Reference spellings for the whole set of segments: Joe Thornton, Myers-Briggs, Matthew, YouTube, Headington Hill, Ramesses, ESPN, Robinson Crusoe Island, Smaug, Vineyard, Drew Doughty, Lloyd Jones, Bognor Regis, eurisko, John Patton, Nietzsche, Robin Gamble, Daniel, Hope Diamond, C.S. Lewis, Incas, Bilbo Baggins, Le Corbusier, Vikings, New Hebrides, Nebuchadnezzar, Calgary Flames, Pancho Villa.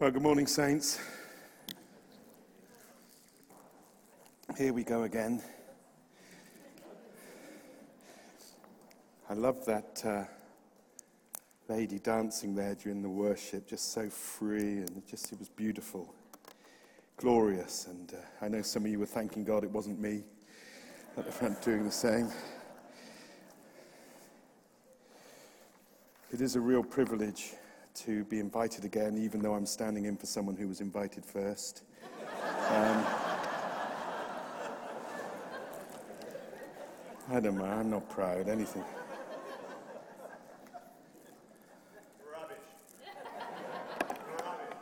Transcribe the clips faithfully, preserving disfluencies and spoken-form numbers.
Well, good morning, saints. Here we go again. I love that uh, lady dancing there during the worship, just so free, and it just it was beautiful, glorious. And uh, I know some of you were thanking God it wasn't me at the front doing the same. It is a real privilege to be invited again, even though I'm standing in for someone who was invited first. Um, I don't mind, I'm not proud, anything. Rubbish. Rubbish.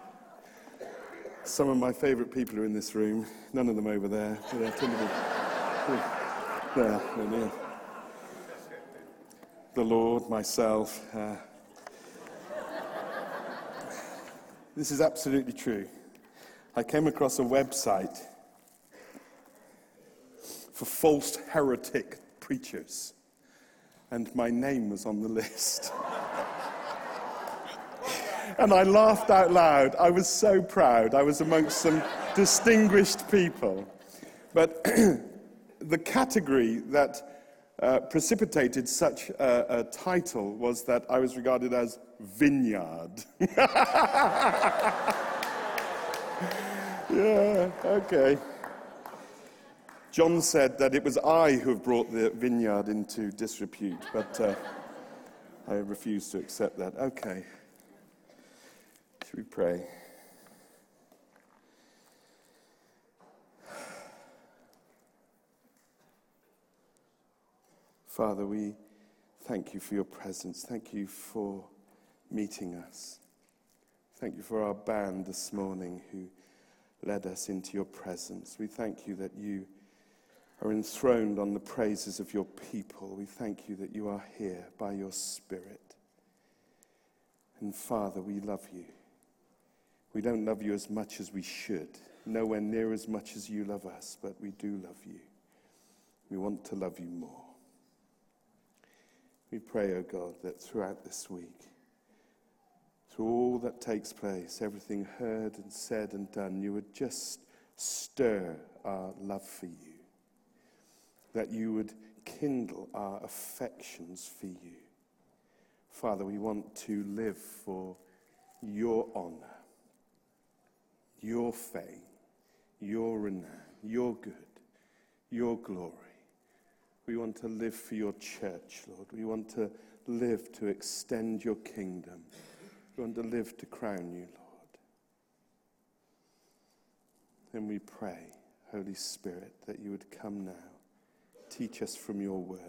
Some of my favourite people are in this room, none of them over there. But they're there, they're there. The Lord, myself, uh, this is absolutely true. I came across a website for false heretic preachers, and my name was on the list. And I laughed out loud. I was so proud. I was amongst some distinguished people. But the category that uh, precipitated such a, a title was that I was regarded as Vineyard. Yeah, okay. John said that it was I who have brought the vineyard into disrepute, but uh, I refuse to accept that. Okay. Should we pray? Father, we thank you for your presence. Thank you for meeting us. Thank you for our band this morning who led us into your presence. We thank you that you are enthroned on the praises of your people. We thank you that you are here by your Spirit. And Father, we love you. We don't love you as much as we should, nowhere near as much as you love us, but we do love you. We want to love you more. We pray, O God, that throughout this week, through all that takes place, everything heard and said and done, you would just stir our love for you, that you would kindle our affections for you. Father, we want to live for your honor, your fame, your renown, your good, your glory. We want to live for your church, Lord. We want to live to extend your kingdom. We want to live to crown you, Lord. And we pray, Holy Spirit, that you would come now. Teach us from your word.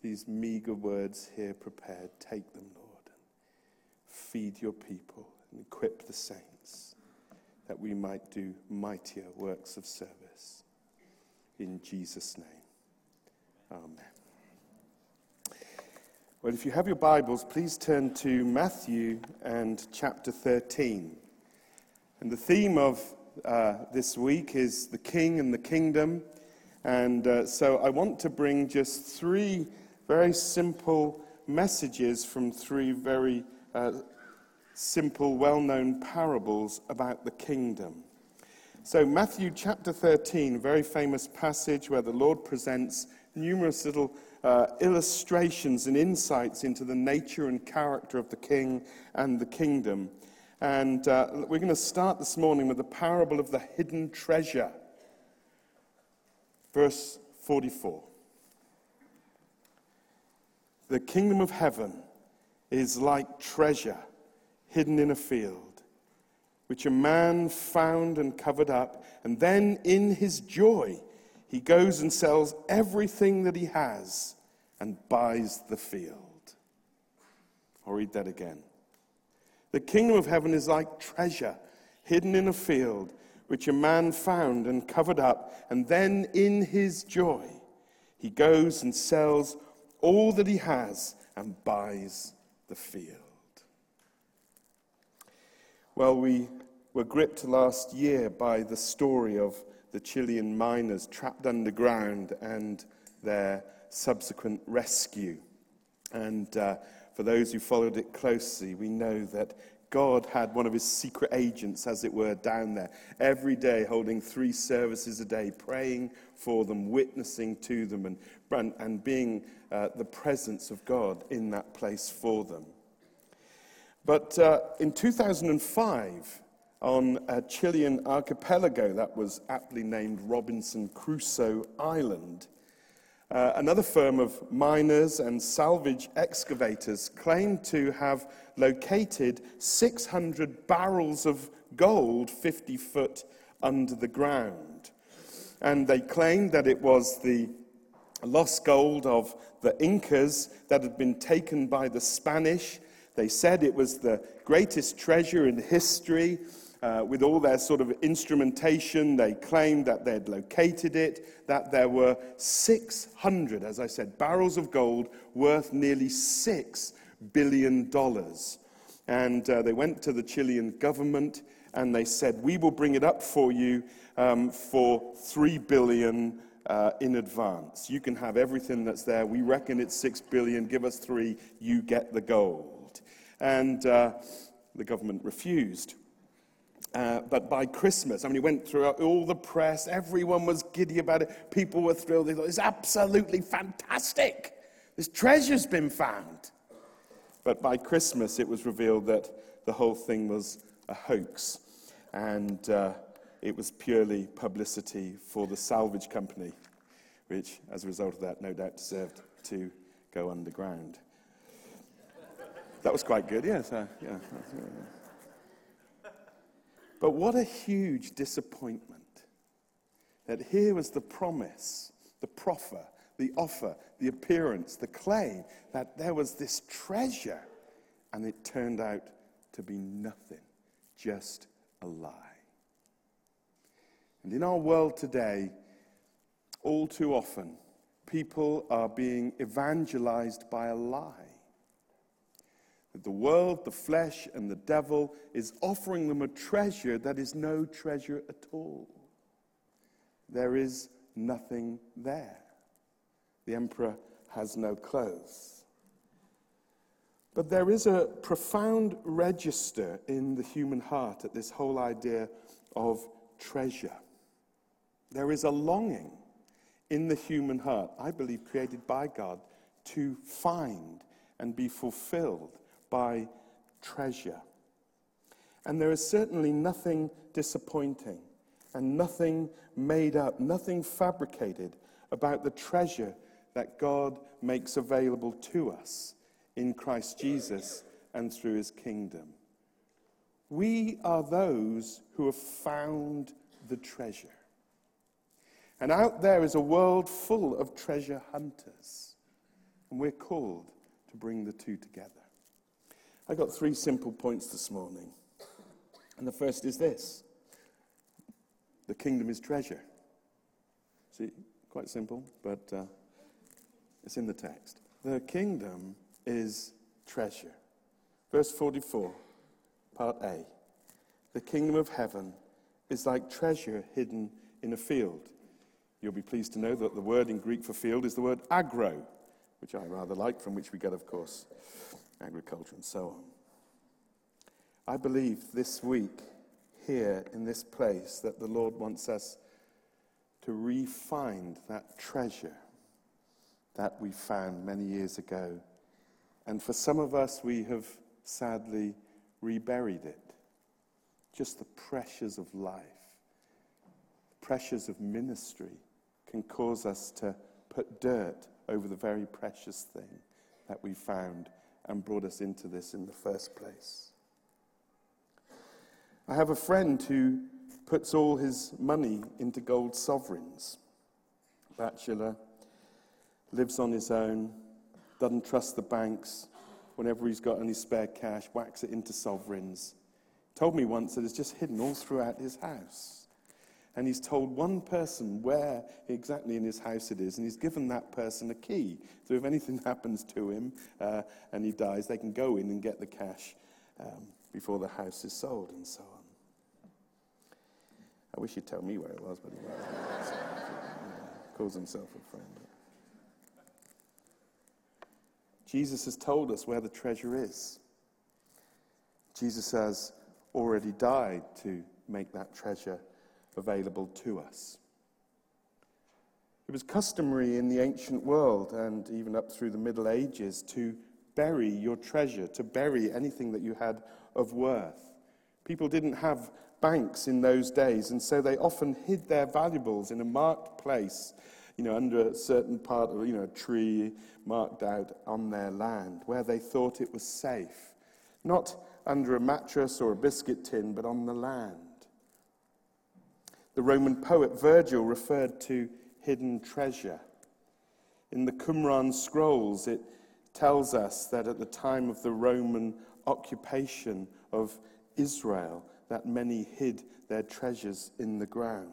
These meager words here prepared, take them, Lord, and feed your people and equip the saints that we might do mightier works of service. In Jesus' name, amen. Well, if you have your Bibles, please turn to Matthew and chapter thirteen. And the theme of uh, this week is the King and the Kingdom. And uh, so I want to bring just three very simple messages from three very uh, simple, well-known parables about the kingdom. So Matthew chapter thirteen, a very famous passage where the Lord presents numerous little Uh, illustrations and insights into the nature and character of the king and the kingdom. And uh, we're going to start this morning with the parable of the hidden treasure. Verse forty-four. The kingdom of heaven is like treasure hidden in a field, which a man found and covered up, and then in his joy he goes and sells everything that he has and buys the field. I'll read that again. The kingdom of heaven is like treasure hidden in a field, which a man found and covered up, and then in his joy he goes and sells all that he has and buys the field. Well, we were gripped last year by the story of the Chilean miners trapped underground and their subsequent rescue. And uh, for those who followed it closely, we know that God had one of his secret agents, as it were, down there, every day holding three services a day, praying for them, witnessing to them, and, and, and being uh, the presence of God in that place for them. But uh, in two thousand five, on a Chilean archipelago that was aptly named Robinson Crusoe Island, Uh, another firm of miners and salvage excavators claimed to have located six hundred barrels of gold fifty foot under the ground. And they claimed that it was the lost gold of the Incas that had been taken by the Spanish. They said it was the greatest treasure in history. Uh, with all their sort of instrumentation, they claimed that they'd located it, that there were six hundred, as I said, barrels of gold worth nearly six billion dollars. And uh, they went to the Chilean government and they said, we will bring it up for you um, for three billion dollars uh, in advance. You can have everything that's there. We reckon it's six billion dollars. Give us three. You get the gold. And uh, the government refused. Uh, but by Christmas, I mean, it went through all the press. Everyone was giddy about it. People were thrilled. They thought, it's absolutely fantastic. This treasure's been found. But by Christmas, it was revealed that the whole thing was a hoax. And uh, it was purely publicity for the salvage company, which, as a result of that, no doubt deserved to go underground. That was quite good, yes. Uh, yeah. But what a huge disappointment that here was the promise, the proffer, the offer, the appearance, the claim that there was this treasure, and it turned out to be nothing, just a lie. And in our world today, all too often, people are being evangelized by a lie. The world, the flesh, and the devil is offering them a treasure that is no treasure at all. There is nothing there. The emperor has no clothes. But there is a profound register in the human heart at this whole idea of treasure. There is a longing in the human heart, I believe created by God, to find and be fulfilled by treasure. And there is certainly nothing disappointing and nothing made up, nothing fabricated about the treasure that God makes available to us in Christ Jesus and through his kingdom. We are those who have found the treasure. And out there is a world full of treasure hunters. And we're called to bring the two together. I got three simple points this morning. And the first is this. The kingdom is treasure. See, quite simple, but uh, it's in the text. The kingdom is treasure. Verse forty-four, part A. The kingdom of heaven is like treasure hidden in a field. You'll be pleased to know that the word in Greek for field is the word agro, which I rather like, from which we get, of course, agriculture and so on. I believe this week, here in this place, that the Lord wants us to re-find that treasure that we found many years ago. And for some of us, we have sadly reburied it. Just the pressures of life, the pressures of ministry can cause us to put dirt over the very precious thing that we found and brought us into this in the first place. I have a friend who puts all his money into gold sovereigns. Bachelor, lives on his own, doesn't trust the banks. Whenever he's got any spare cash, whacks it into sovereigns. Told me once that it's just hidden all throughout his house. And he's told one person where exactly in his house it is, and he's given that person a key. So if anything happens to him uh, and he dies, they can go in and get the cash um, before the house is sold and so on. I wish he'd tell me where it was, but he won't. He calls himself a friend. Jesus has told us where the treasure is. Jesus has already died to make that treasure available to us. It was customary in the ancient world, and even up through the Middle Ages, to bury your treasure, to bury anything that you had of worth. People didn't have banks in those days, and so they often hid their valuables in a marked place, you know, under a certain part of, you know, a tree marked out on their land, where they thought it was safe. Not under a mattress or a biscuit tin, but on the land. The Roman poet Virgil referred to hidden treasure. In the Qumran scrolls, it tells us that at the time of the Roman occupation of Israel, that many hid their treasures in the ground.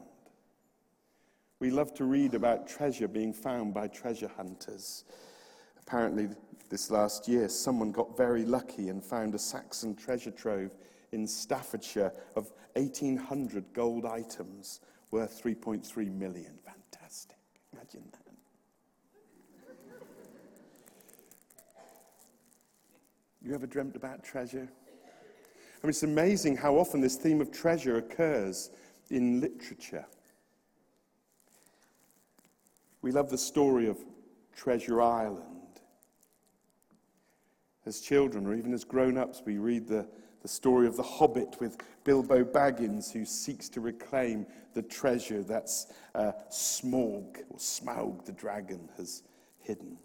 We love to read about treasure being found by treasure hunters. Apparently, this last year, someone got very lucky and found a Saxon treasure trove in Staffordshire of eighteen hundred gold items worth three point three million. Fantastic. Imagine that. You ever dreamt about treasure? I mean, it's amazing how often this theme of treasure occurs in literature. We love the story of Treasure Island. As children, or even as grown-ups, we read the, the story of the Hobbit with Bilbo Baggins, who seeks to reclaim the treasure that's uh, Smaug, or Smaug the dragon, has hidden.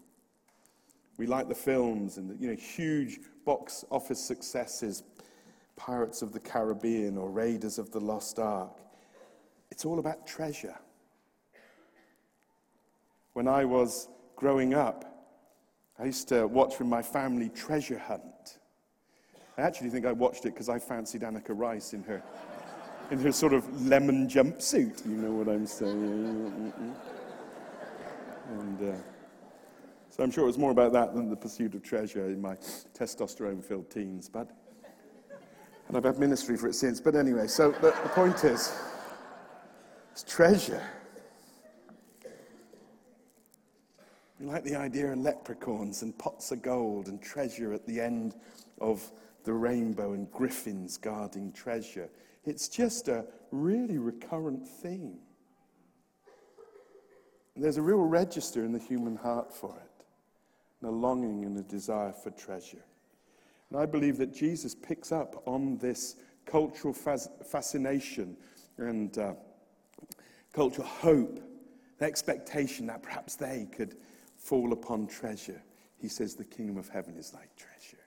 We like the films and the, you know, huge box office successes, Pirates of the Caribbean or Raiders of the Lost Ark. It's all about treasure. When I was growing up, I used to watch with my family Treasure Hunt. I actually think I watched it because I fancied Annika Rice in her in her sort of lemon jumpsuit. You know what I'm saying? And uh, so I'm sure it was more about that than the pursuit of treasure in my testosterone-filled teens. But and I've had ministry for it since. But anyway, so the, the point is, it's treasure. We like the idea of leprechauns and pots of gold and treasure at the end of the rainbow and griffins guarding treasure. It's just a really recurrent theme. And there's a real register in the human heart for it, and a longing and a desire for treasure. And I believe that Jesus picks up on this cultural fas- fascination and uh, cultural hope, the expectation that perhaps they could fall upon treasure. He says the kingdom of heaven is like treasure.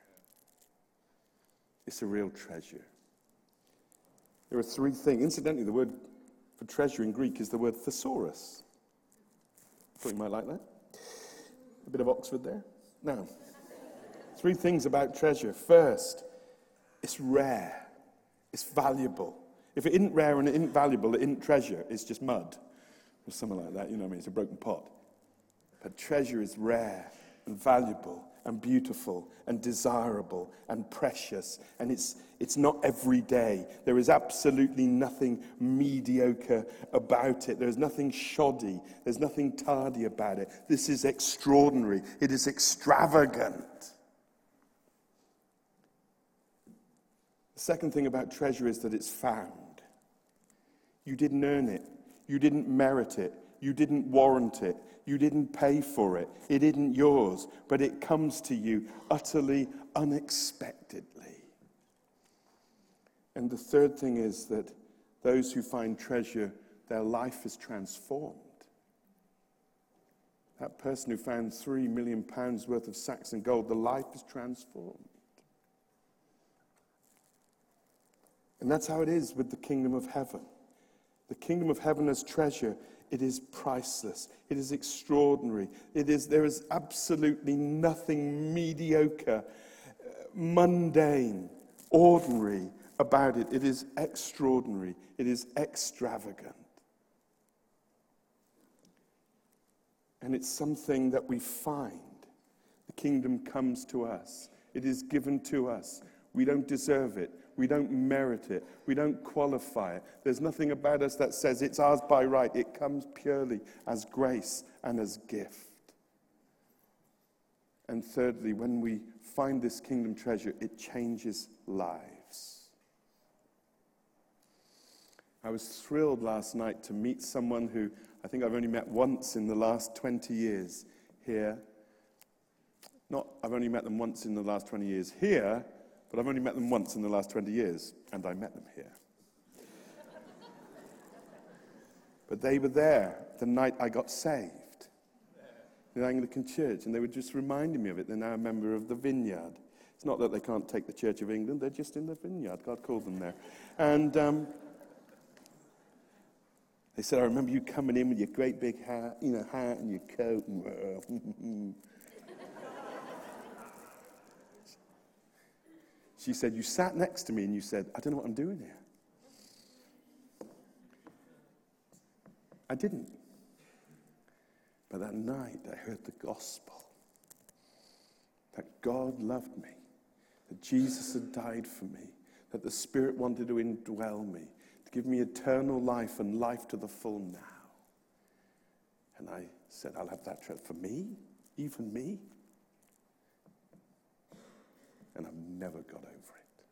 It's a real treasure. There are three things. Incidentally, the word for treasure in Greek is the word thesaurus. Thought you might like that. A bit of Oxford there. Now, three things about treasure. First, it's rare. It's valuable. If it isn't rare and it isn't valuable, it isn't treasure. It's just mud or something like that. You know what I mean? It's a broken pot. But treasure is rare and valuable and beautiful and desirable and precious. And it's it's not every day. There is absolutely nothing mediocre about it. There is nothing shoddy. There's nothing tardy about it. This is extraordinary. It is extravagant. The second thing about treasure is that it's found. You didn't earn it. You didn't merit it. You didn't warrant it. You didn't pay for it. It isn't yours, but it comes to you utterly unexpectedly. And the third thing is that those who find treasure, their life is transformed. That person who found three million pounds worth of Saxon gold, the life is transformed. And that's how it is with the kingdom of heaven. The kingdom of heaven as treasure, it is priceless. It is extraordinary. It is. There is absolutely nothing mediocre, mundane, ordinary about it. It is extraordinary. It is extravagant. And it's something that we find. The kingdom comes to us. It is given to us. We don't deserve it. We don't merit it. We don't qualify it. There's nothing about us that says it's ours by right. It comes purely as grace and as gift. And thirdly, when we find this kingdom treasure, it changes lives. lives. I was thrilled last night to meet someone who I think I've only met once in the last twenty years here. Not, I've only met them once in the last twenty years here, but I've only met them once in the last twenty years, and I met them here. But they were there the night I got saved in the Anglican Church, and they were just reminding me of it. They're now a member of the Vineyard. It's not that they can't take the Church of England, they're just in the Vineyard. God called them there. And um, they said, I remember you coming in with your great big hat, you know, hat and your coat. And she said, you sat next to me and you said, I don't know what I'm doing here. I didn't. But that night I heard the gospel, that God loved me, that Jesus had died for me, that the Spirit wanted to indwell me, to give me eternal life and life to the full now. And I said, I'll have that trip for me, even me. And I've never got over it.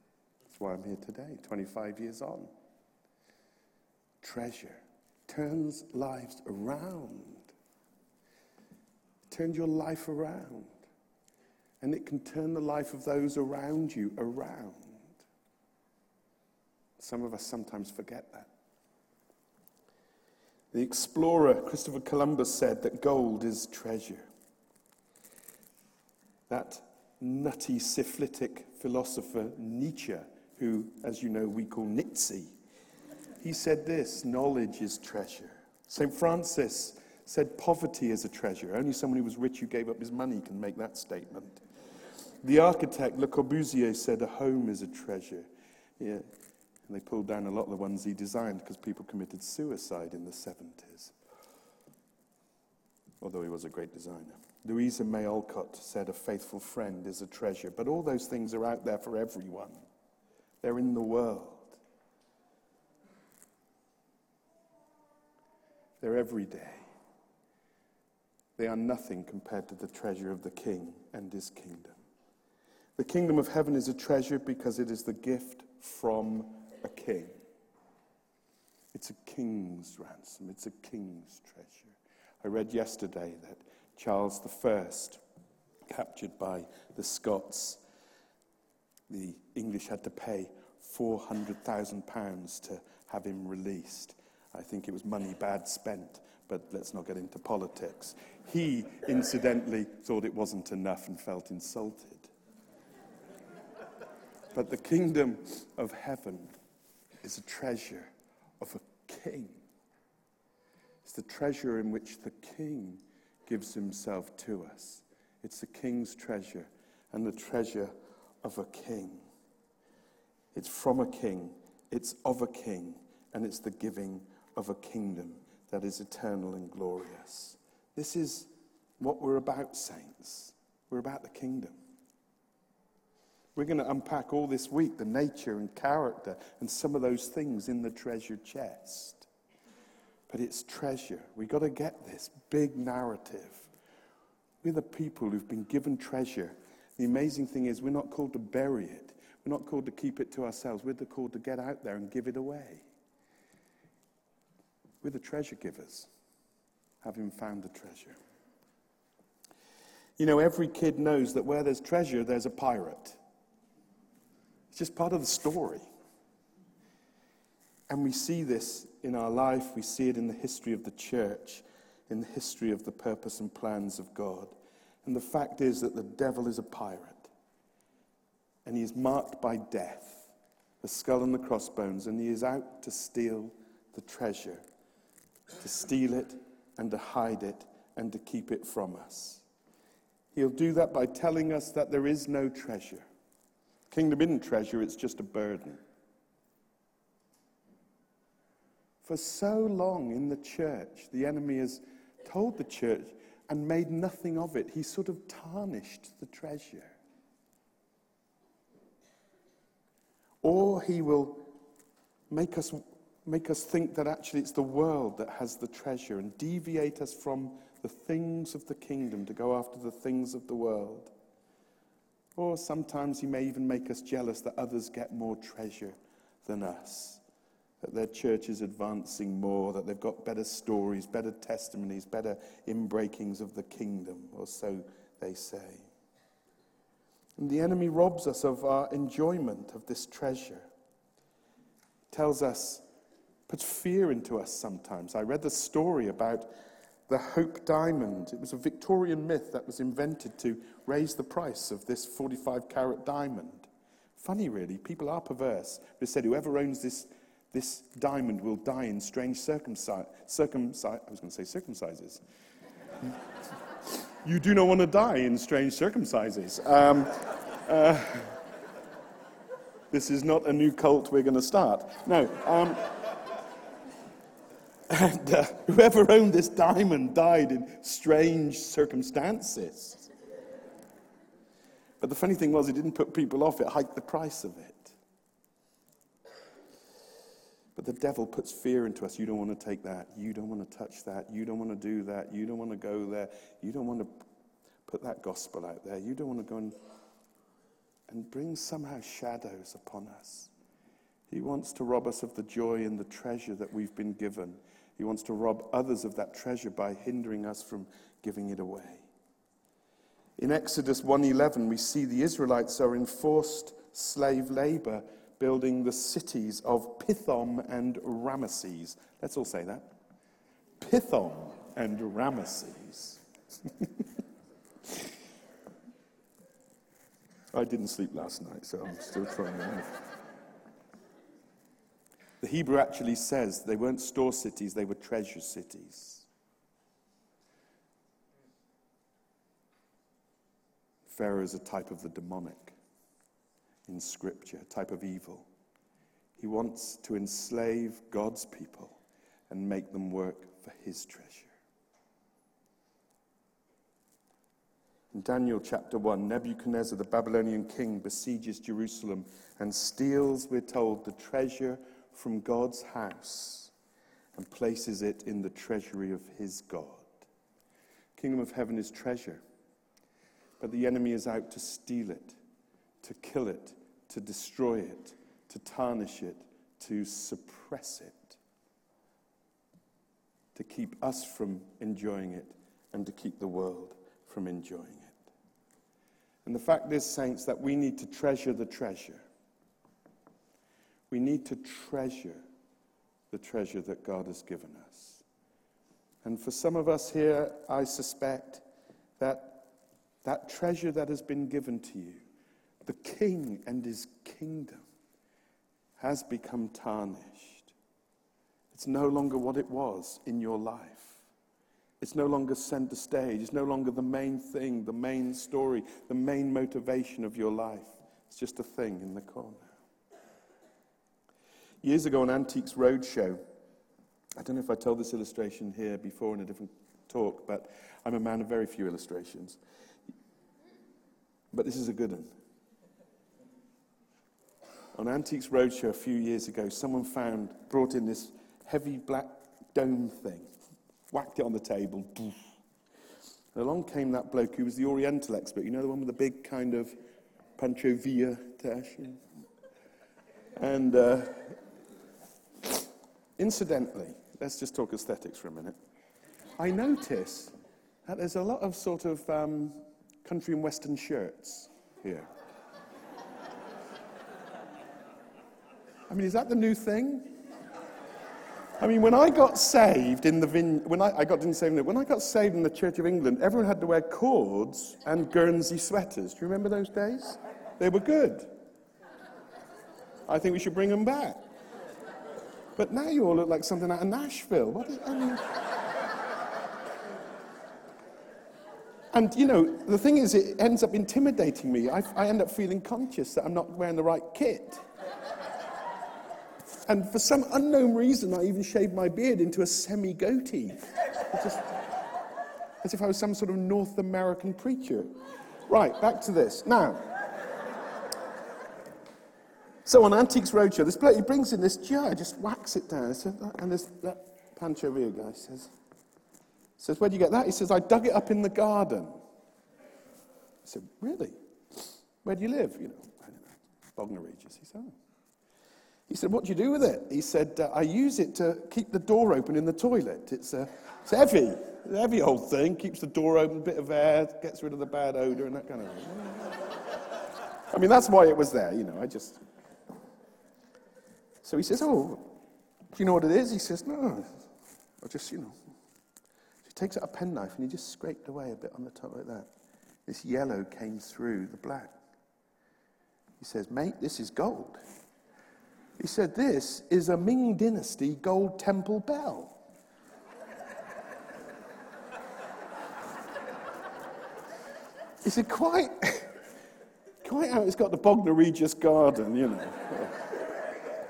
That's why I'm here today, twenty-five years on. Treasure turns lives around. Turn your life around. And it can turn the life of those around you around. Some of us sometimes forget that. The explorer Christopher Columbus said that gold is treasure. That nutty syphilitic philosopher Nietzsche, who, as you know, we call Nietzsche, he said this, knowledge is treasure. Saint Francis said poverty is a treasure. Only someone who was rich who gave up his money can make that statement. The architect Le Corbusier said a home is a treasure. Yeah. And they pulled down a lot of the ones he designed because people committed suicide in the seventies. Although he was a great designer. Louisa May Alcott said a faithful friend is a treasure. But all those things are out there for everyone. They're in the world. They're every day. They are nothing compared to the treasure of the King and his kingdom. The kingdom of heaven is a treasure because it is the gift from a king. It's a king's ransom. It's a king's treasure. I read yesterday that Charles the First, captured by the Scots, the English had to pay four hundred thousand pounds to have him released. I think it was money bad spent, but let's not get into politics. He, incidentally, thought it wasn't enough and felt insulted. But the kingdom of heaven is a treasure of a king. It's the treasure in which the king gives himself to us. It's the king's treasure and the treasure of a king. It's from a king, it's of a king, and it's the giving of a kingdom that is eternal and glorious. This is what we're about, saints. We're about the kingdom. We're going to unpack all this week the nature and character and some of those things in the treasure chest. But it's treasure. We've got to get this big narrative. We're the people who've been given treasure. The amazing thing is we're not called to bury it. We're not called to keep it to ourselves. We're called to get out there and give it away. We're the treasure givers, having found the treasure. You know, every kid knows that where there's treasure, there's a pirate. It's just part of the story. And we see this in our life. We see it in the history of the church, in the history of the purpose and plans of God. And the fact is that the devil is a pirate. And he is marked by death, the skull and the crossbones, and he is out to steal the treasure, to steal it and to hide it and to keep it from us. He'll do that by telling us that there is no treasure. Kingdom isn't treasure, it's just a burden. For so long in the church, the enemy has told the church and made nothing of it. He sort of tarnished the treasure. Or he will make us make us think that actually it's the world that has the treasure and deviate us from the things of the kingdom to go after the things of the world. Or sometimes he may even make us jealous that others get more treasure than us, that their church is advancing more, that they've got better stories, better testimonies, better inbreakings of the kingdom, or so they say. And the enemy robs us of our enjoyment of this treasure. He tells us, puts fear into us sometimes. I read the story about the Hope Diamond. It was a Victorian myth that was invented to raise the price of this forty-five carat diamond. Funny, really. People are perverse. They said, whoever owns this this diamond will die in strange circumcised... Circumci- I was going to say circumcises. You do not want to die in strange circumcises. Um, uh, this is not a new cult we're going to start. No. Um, and uh, whoever owned this diamond died in strange circumstances. But the funny thing was, it didn't put people off. It hiked the price of it. But the devil puts fear into us. You don't want to take that. You don't want to touch that. You don't want to do that. You don't want to go there. You don't want to put that gospel out there. You don't want to go and, and bring somehow shadows upon us. He wants to rob us of the joy and the treasure that we've been given. He wants to rob others of that treasure by hindering us from giving it away. In Exodus one eleven, we see the Israelites are in forced slave labor, building the cities of Pithom and Ramesses. Let's all say that. Pithom and Ramesses. I didn't sleep last night, so I'm still trying to know. The Hebrew actually says they weren't store cities, they were treasure cities. Pharaoh is a type of the demonic. In Scripture, a type of evil. He wants to enslave God's people and make them work for his treasure. In Daniel chapter one, Nebuchadnezzar, the Babylonian king, besieges Jerusalem and steals, we're told, the treasure from God's house and places it in the treasury of his God. The kingdom of heaven is treasure, but the enemy is out to steal it, to kill it, to destroy it, to tarnish it, to suppress it, to keep us from enjoying it, and to keep the world from enjoying it. And the fact is, saints, that we need to treasure the treasure. We need to treasure the treasure that God has given us. And for some of us here, I suspect that that treasure that has been given to you, the king and his kingdom, has become tarnished. It's no longer what it was in your life. It's no longer center stage. It's no longer the main thing, the main story, the main motivation of your life. It's just a thing in the corner. Years ago on Antiques Roadshow, I don't know if I told this illustration here before in a different talk, but I'm a man of very few illustrations. But this is a good one. On Antiques Roadshow a few years ago, someone found, brought in this heavy black dome thing, whacked it on the table, and along came that bloke who was the Oriental expert, you know, the one with the big kind of Pancho Villa tash. And uh, incidentally, let's just talk aesthetics for a minute. I notice that there's a lot of sort of um, country and western shirts here. I mean, is that the new thing? I mean, when I got saved in the vine- when I, I got didn't save when I got saved in the Church of England, everyone had to wear cords and Guernsey sweaters. Do you remember those days? They were good. I think we should bring them back. But now you all look like something out of Nashville. What is, I mean... And, you know, the thing is, it ends up intimidating me. I, I end up feeling conscious that I'm not wearing the right kit. And for some unknown reason, I even shaved my beard into a semi-goatee. Just, as if I was some sort of North American preacher. Right, back to this. Now, so on Antiques Roadshow, this bloke, he brings in this jar, just whacks it down. And this that Pancho Villa guy says, says, where'd you get that? He says, I dug it up in the garden. I said, really? Where do you live? You know, I don't know, Bognor Regis. He said, oh. He said, what do you do with it? He said, uh, I use it to keep the door open in the toilet. It's, uh, it's heavy, it's a heavy old thing. Keeps the door open, bit of air, gets rid of the bad odor and that kind of thing. I mean, that's why it was there, you know, I just... So he says, oh, do you know what it is? He says, no, I just, you know. So he takes out a penknife and he just scraped away a bit on the top like that. This yellow came through the black. He says, mate, this is gold. He said, this is a Ming Dynasty gold temple bell. He said, quite... Quite how it's got the Bognor Regis garden, you know.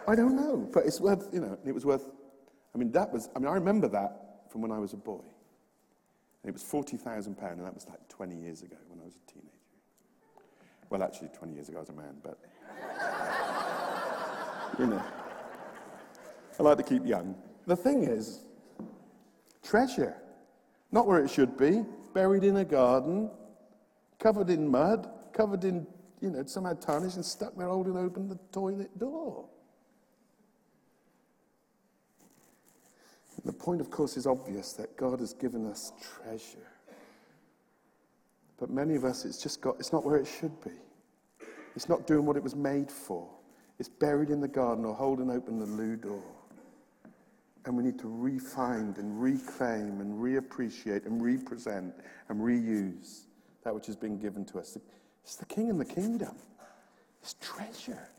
I don't know, but it's worth, you know, it was worth, I mean, that was, I mean, I remember that from when I was a boy. And it was forty thousand pounds, and that was like twenty years ago when I was a teenager. Well, actually, twenty years ago I was a man, but, you know, I like to keep young. The thing is, treasure, not where it should be, buried in a garden, covered in mud, covered in, you know, somehow tarnished and stuck there holding open the toilet door. And the point, of course, is obvious that God has given us treasure. But many of us, it's just got, it's not where it should be. It's not doing what it was made for. It's buried in the garden or holding open the loo door. And we need to re-find and reclaim and reappreciate and represent and reuse that which has been given to us. It's the king and the kingdom. It's treasure.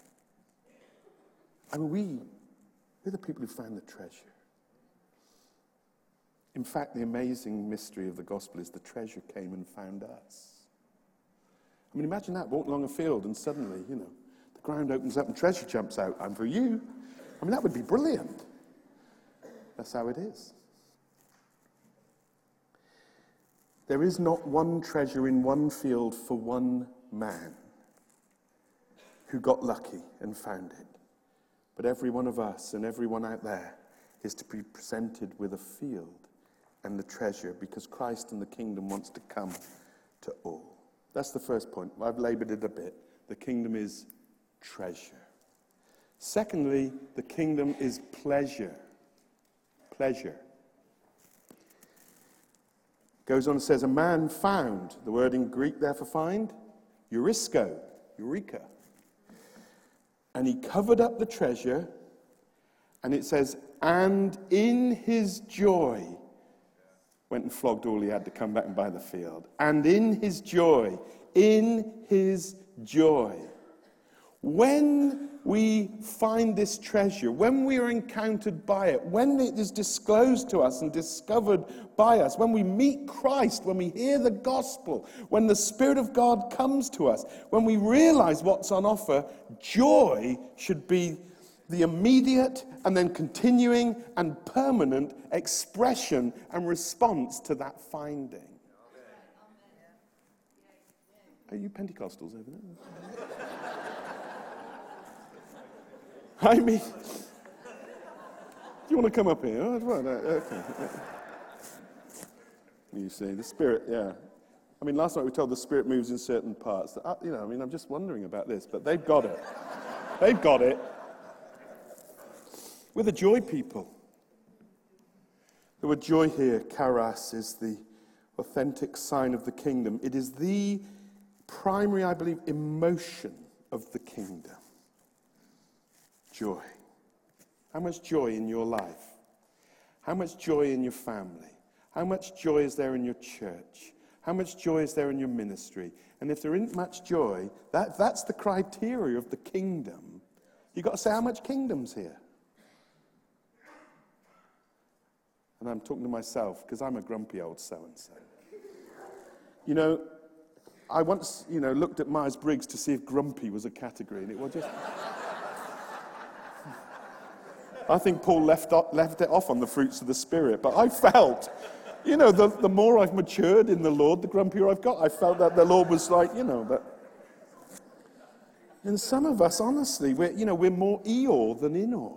I mean, we, we're the people who found the treasure. In fact, the amazing mystery of the gospel is the treasure came and found us. I mean, imagine that, walking along a field and suddenly, you know, the ground opens up and treasure jumps out. I'm for you. I mean, that would be brilliant. That's how it is. There is not one treasure in one field for one man who got lucky and found it. But every one of us and everyone out there is to be presented with a field and the treasure, because Christ and the kingdom wants to come to all. That's the first point. I've labored it a bit. The kingdom is treasure. Secondly, the kingdom is pleasure. Pleasure. Goes on and says, a man found, the word in Greek there for find, eurisko, eureka. And he covered up the treasure, and it says, and in his joy, went and flogged all he had to come back and buy the field. And in his joy, in his joy. When we find this treasure, when we are encountered by it, when it is disclosed to us and discovered by us, when we meet Christ, when we hear the gospel, when the Spirit of God comes to us, when we realize what's on offer, joy should be the immediate and then continuing and permanent expression and response to that finding. Are you Pentecostals over there? I mean, do you want to come up here? Okay. You see, the Spirit, yeah. I mean, last night we were told the Spirit moves in certain parts. You know, I mean, I'm just wondering about this, but they've got it. They've got it. We're the joy people. The word joy here, charis, is the authentic sign of the kingdom. It is the primary, I believe, emotion of the kingdom. Joy. How much joy in your life? How much joy in your family? How much joy is there in your church? How much joy is there in your ministry? And if there isn't much joy, that, that's the criteria of the kingdom. You've got to say, how much kingdom's here? And I'm talking to myself, because I'm a grumpy old so-and-so. You know, I once, you know, looked at Myers-Briggs to see if grumpy was a category, and it was just... I think Paul left, up, left it off on the fruits of the Spirit, but I felt, you know, the, the more I've matured in the Lord, the grumpier I've got. I felt that the Lord was like, you know, that. And some of us, honestly, we're, you know, we're more Eeyore than Innor.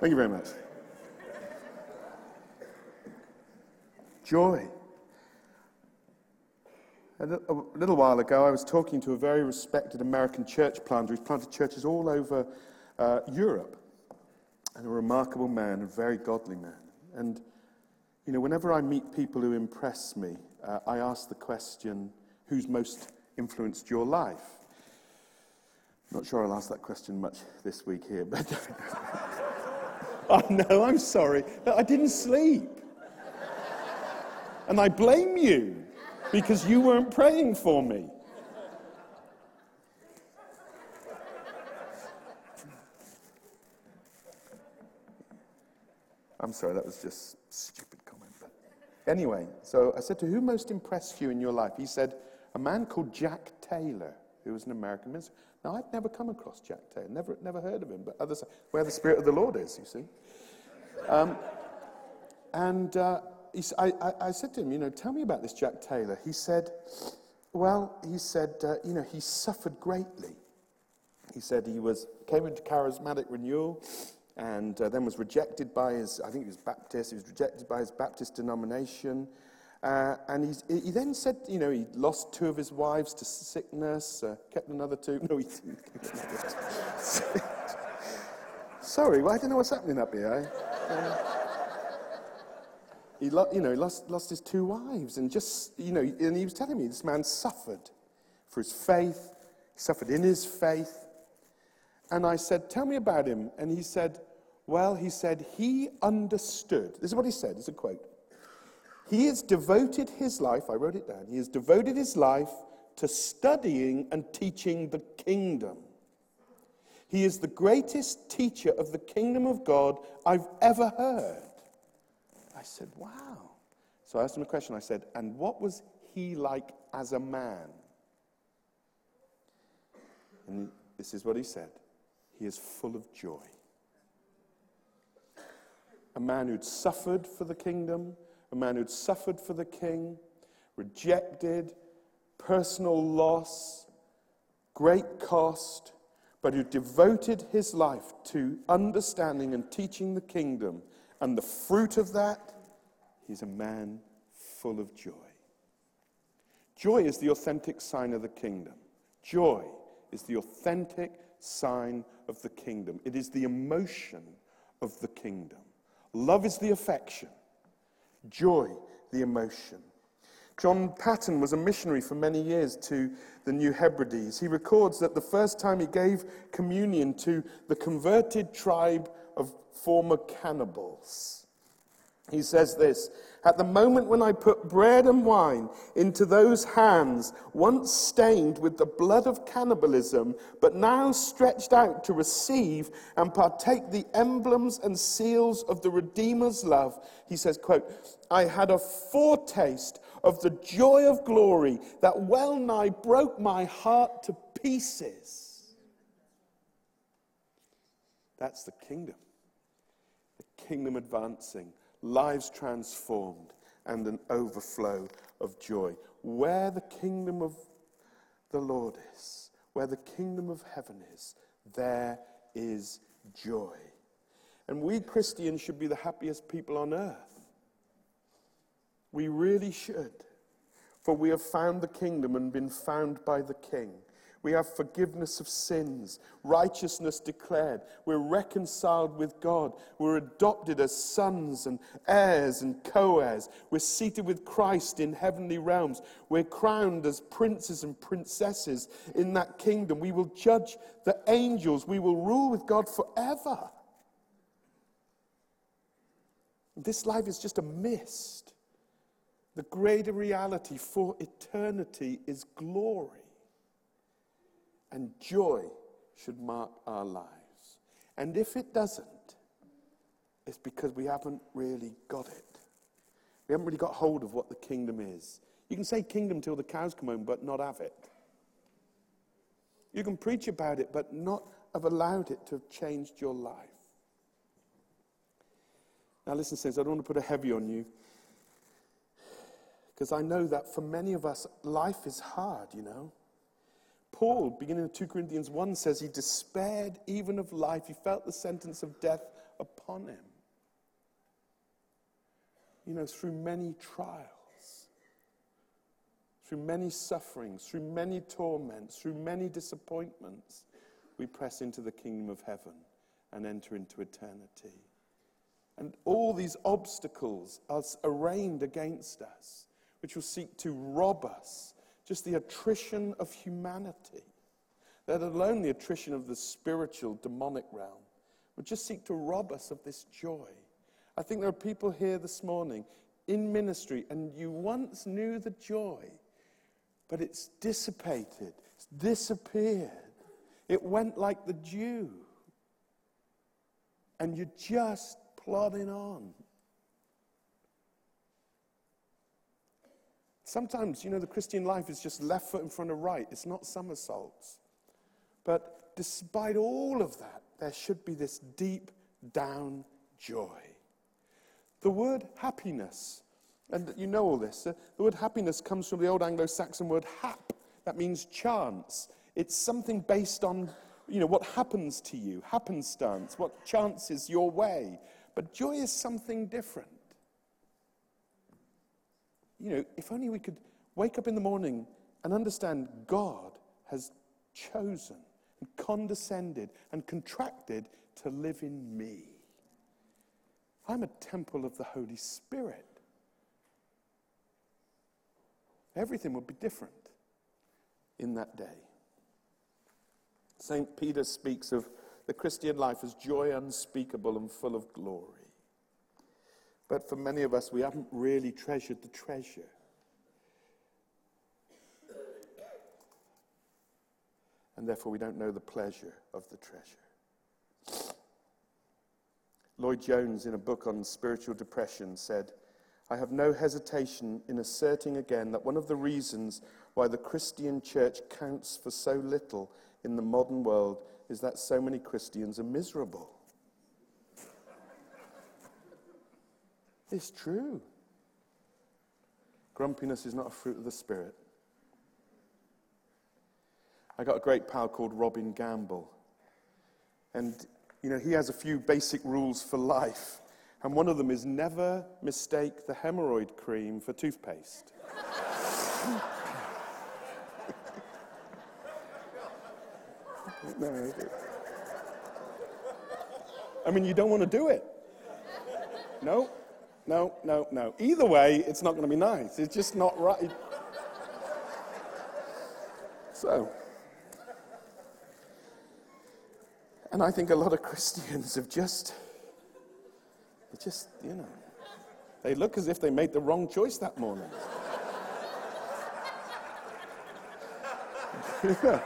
Thank you very much. Joy. A little while ago, I was talking to a very respected American church planter who's planted churches all over uh, Europe, and a remarkable man, a very godly man. And, you know, whenever I meet people who impress me, uh, I ask the question, who's most influenced your life? Not sure I'll ask that question much this week here, but... Oh, no, I'm sorry. I didn't sleep. And I blame you. Because you weren't praying for me. I'm sorry, that was just a stupid comment. But anyway, so I said to who most impressed you in your life? He said, a man called Jack Taylor, who was an American minister. Now, I'd never come across Jack Taylor, never never heard of him, but others, where the Spirit of the Lord is, you see. Um, and... Uh, He, I, I said to him, you know, tell me about this Jack Taylor. He said, well, he said, uh, you know, he suffered greatly. He said he was came into charismatic renewal and uh, then was rejected by his, I think he was Baptist, he was rejected by his Baptist denomination. Uh, and he's, he then said, you know, he lost two of his wives to sickness, uh, kept another two. No, he didn't. Sorry, well, I don't know what's happening up here. Eh? Um, He, lo- you know, he lost, lost his two wives, and just, you know, and he was telling me this man suffered for his faith, he suffered in his faith. And I said, tell me about him. And he said, well, he said, he understood. This is what he said, it's a quote. He has devoted his life, I wrote it down, he has devoted his life to studying and teaching the kingdom. He is the greatest teacher of the kingdom of God I've ever heard. I said, wow. So I asked him a question. I said, and what was he like as a man? And this is what he said. He is full of joy. A man who'd suffered for the kingdom, a man who'd suffered for the king, rejected, personal loss, great cost, but who devoted his life to understanding and teaching the kingdom. And the fruit of that, he's a man full of joy. Joy is the authentic sign of the kingdom. Joy is the authentic sign of the kingdom. It is the emotion of the kingdom. Love is the affection. Joy, the emotion. John Patton was a missionary for many years to the New Hebrides. He records that the first time he gave communion to the converted tribe of former cannibals. He says this, at the moment when I put bread and wine into those hands, once stained with the blood of cannibalism, but now stretched out to receive and partake the emblems and seals of the Redeemer's love, he says, quote, I had a foretaste of the joy of glory that well nigh broke my heart to pieces. That's the kingdom. The kingdom advancing, lives transformed, and an overflow of joy. Where the kingdom of the Lord is, where the kingdom of heaven is, there is joy. And we Christians should be the happiest people on earth. We really should. For we have found the kingdom and been found by the King. We have forgiveness of sins, righteousness declared. We're reconciled with God. We're adopted as sons and heirs and co-heirs. We're seated with Christ in heavenly realms. We're crowned as princes and princesses in that kingdom. We will judge the angels. We will rule with God forever. This life is just a mist. The greater reality for eternity is glory. And joy should mark our lives. And if it doesn't, it's because we haven't really got it. We haven't really got hold of what the kingdom is. You can say kingdom till the cows come home, but not have it. You can preach about it, but not have allowed it to have changed your life. Now listen, saints, I don't want to put a heavy on you. Because I know that for many of us, life is hard, you know. Paul, beginning in two Corinthians one, says he despaired even of life. He felt the sentence of death upon him. You know, through many trials, Through many sufferings, through many torments, through many disappointments, we press into the kingdom of heaven and enter into eternity. And all these obstacles are arraigned against us, which will seek to rob us, just the attrition of humanity, let alone the attrition of the spiritual demonic realm, would just seek to rob us of this joy. I think there are people here this morning in ministry, and you once knew the joy, but it's dissipated, it's disappeared. It went like the dew. And you're just plodding on. Sometimes, you know, the Christian life is just left foot in front of right. It's not somersaults. But despite all of that, there should be this deep down joy. The word happiness, and you know all this, uh, the word happiness comes from the old Anglo-Saxon word hap. That means chance. It's something based on, you know, what happens to you, happenstance, what chances your way. But joy is something different. You know, if only we could wake up in the morning and understand God has chosen and condescended and contracted to live in me. I'm a temple of the Holy Spirit. Everything would be different in that day. Saint Peter speaks of the Christian life as joy unspeakable and full of glory. But for many of us, we haven't really treasured the treasure. And therefore, we don't know the pleasure of the treasure. Lloyd Jones, in a book on spiritual depression, said, "I have no hesitation in asserting again that one of the reasons why the Christian church counts for so little in the modern world is that so many Christians are miserable." It's true. Grumpiness is not a fruit of the Spirit. I got a great pal called Robin Gamble. And, you know, he has a few basic rules for life. And one of them is never mistake the hemorrhoid cream for toothpaste. No. I mean, you don't want to do it. No, no, no, no. Either way, it's not going to be nice. It's just not right. So. And I think a lot of Christians have just, they just, you know, they look as if they made the wrong choice that morning. Yeah.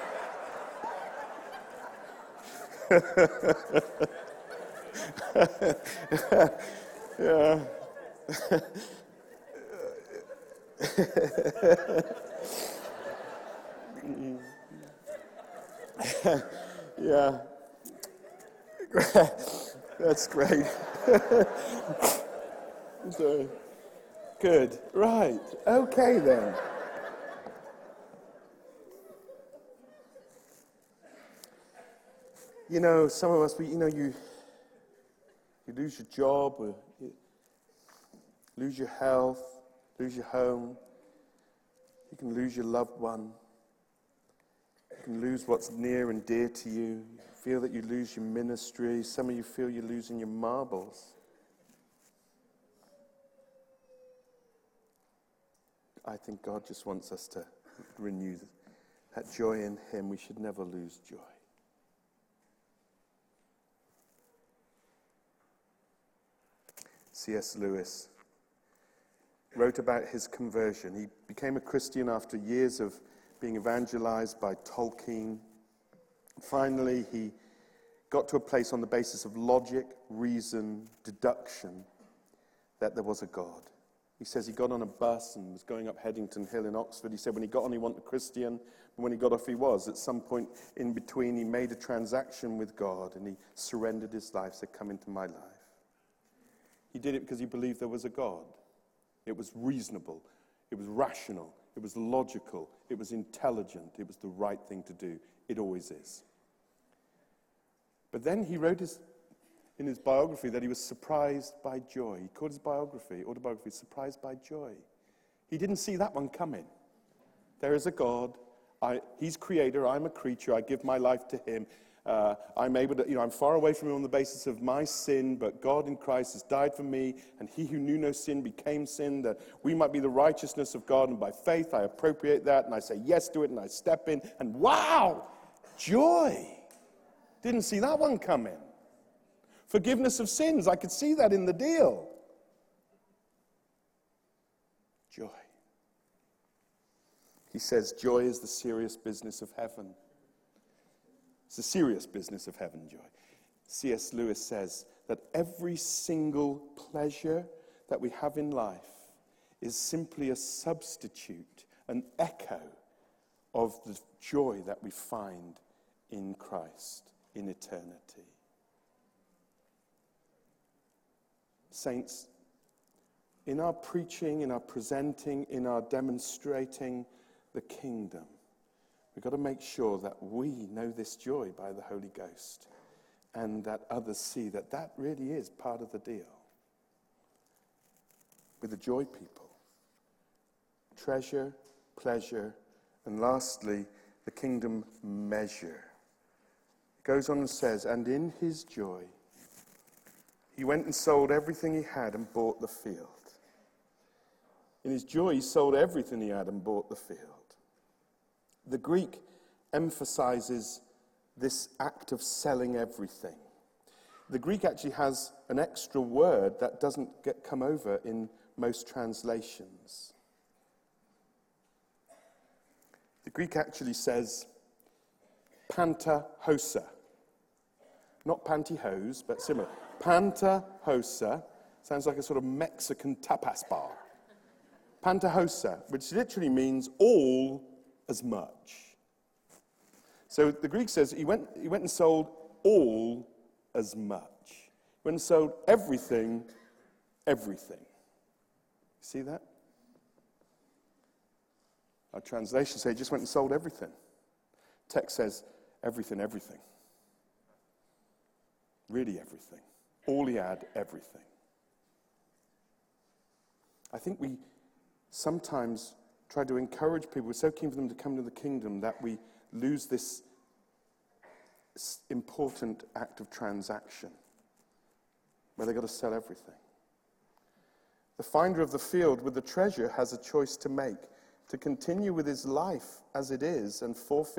Yeah. Yeah. That's great. So, good. Right. Okay then. You know, some of us, we, you know, you you lose your job, or you lose your health, lose your home. You can lose your loved one. You can lose what's near and dear to you. You feel that you lose your ministry. Some of you feel you're losing your marbles. I think God just wants us to renew that joy in Him. We should never lose joy. C S Lewis wrote about his conversion. He became a Christian after years of being evangelized by Tolkien. Finally, he got to a place on the basis of logic, reason, deduction, that there was a God. He says he got on a bus and was going up Headington Hill in Oxford. He said when he got on, he wasn't a Christian, but when he got off, he was. At some point in between, he made a transaction with God, and he surrendered his life, said, "Come into my life." He did it because he believed there was a God. It was reasonable. It was rational. It was logical. It was intelligent. It was the right thing to do. It always is. But then he wrote his, in his biography that he was surprised by joy. He called his biography, autobiography, Surprised by Joy. He didn't see that one coming. There is a God. I, he's creator. I'm a creature. I give my life to him. Uh, I'm able to, you know, I'm far away from him on the basis of my sin, but God in Christ has died for me, and he who knew no sin became sin, that we might be the righteousness of God, and by faith I appropriate that, and I say yes to it, and I step in, and wow, joy. Didn't see that one coming. Forgiveness of sins, I could see that in the deal. Joy. He says joy is the serious business of heaven. It's the serious business of heaven, joy. C S Lewis says that every single pleasure that we have in life is simply a substitute, an echo of the joy that we find in Christ in eternity. Saints, in our preaching, in our presenting, in our demonstrating the kingdom, we've got to make sure that we know this joy by the Holy Ghost and that others see that that really is part of the deal. With the joy people, treasure, pleasure, and lastly, the kingdom measure. It goes on and says, and in his joy, he went and sold everything he had and bought the field. In his joy, he sold everything he had and bought the field. The Greek emphasizes this act of selling everything. The Greek actually has an extra word that doesn't get come over in most translations. The Greek actually says panta hosa. Not pantyhose, but similar. Panta hosa sounds like a sort of Mexican tapas bar. Panta hosa, which literally means all as much. So the Greek says he went he went and sold all as much. He went and sold everything, everything. See that? Our translation says he just went and sold everything. Text says everything, everything. Really everything. All he had, everything. I think we sometimes try to encourage people. We're so keen for them to come to the kingdom that we lose this important act of transaction where they've got to sell everything. The finder of the field with the treasure has a choice to make, to continue with his life as it is and forfeit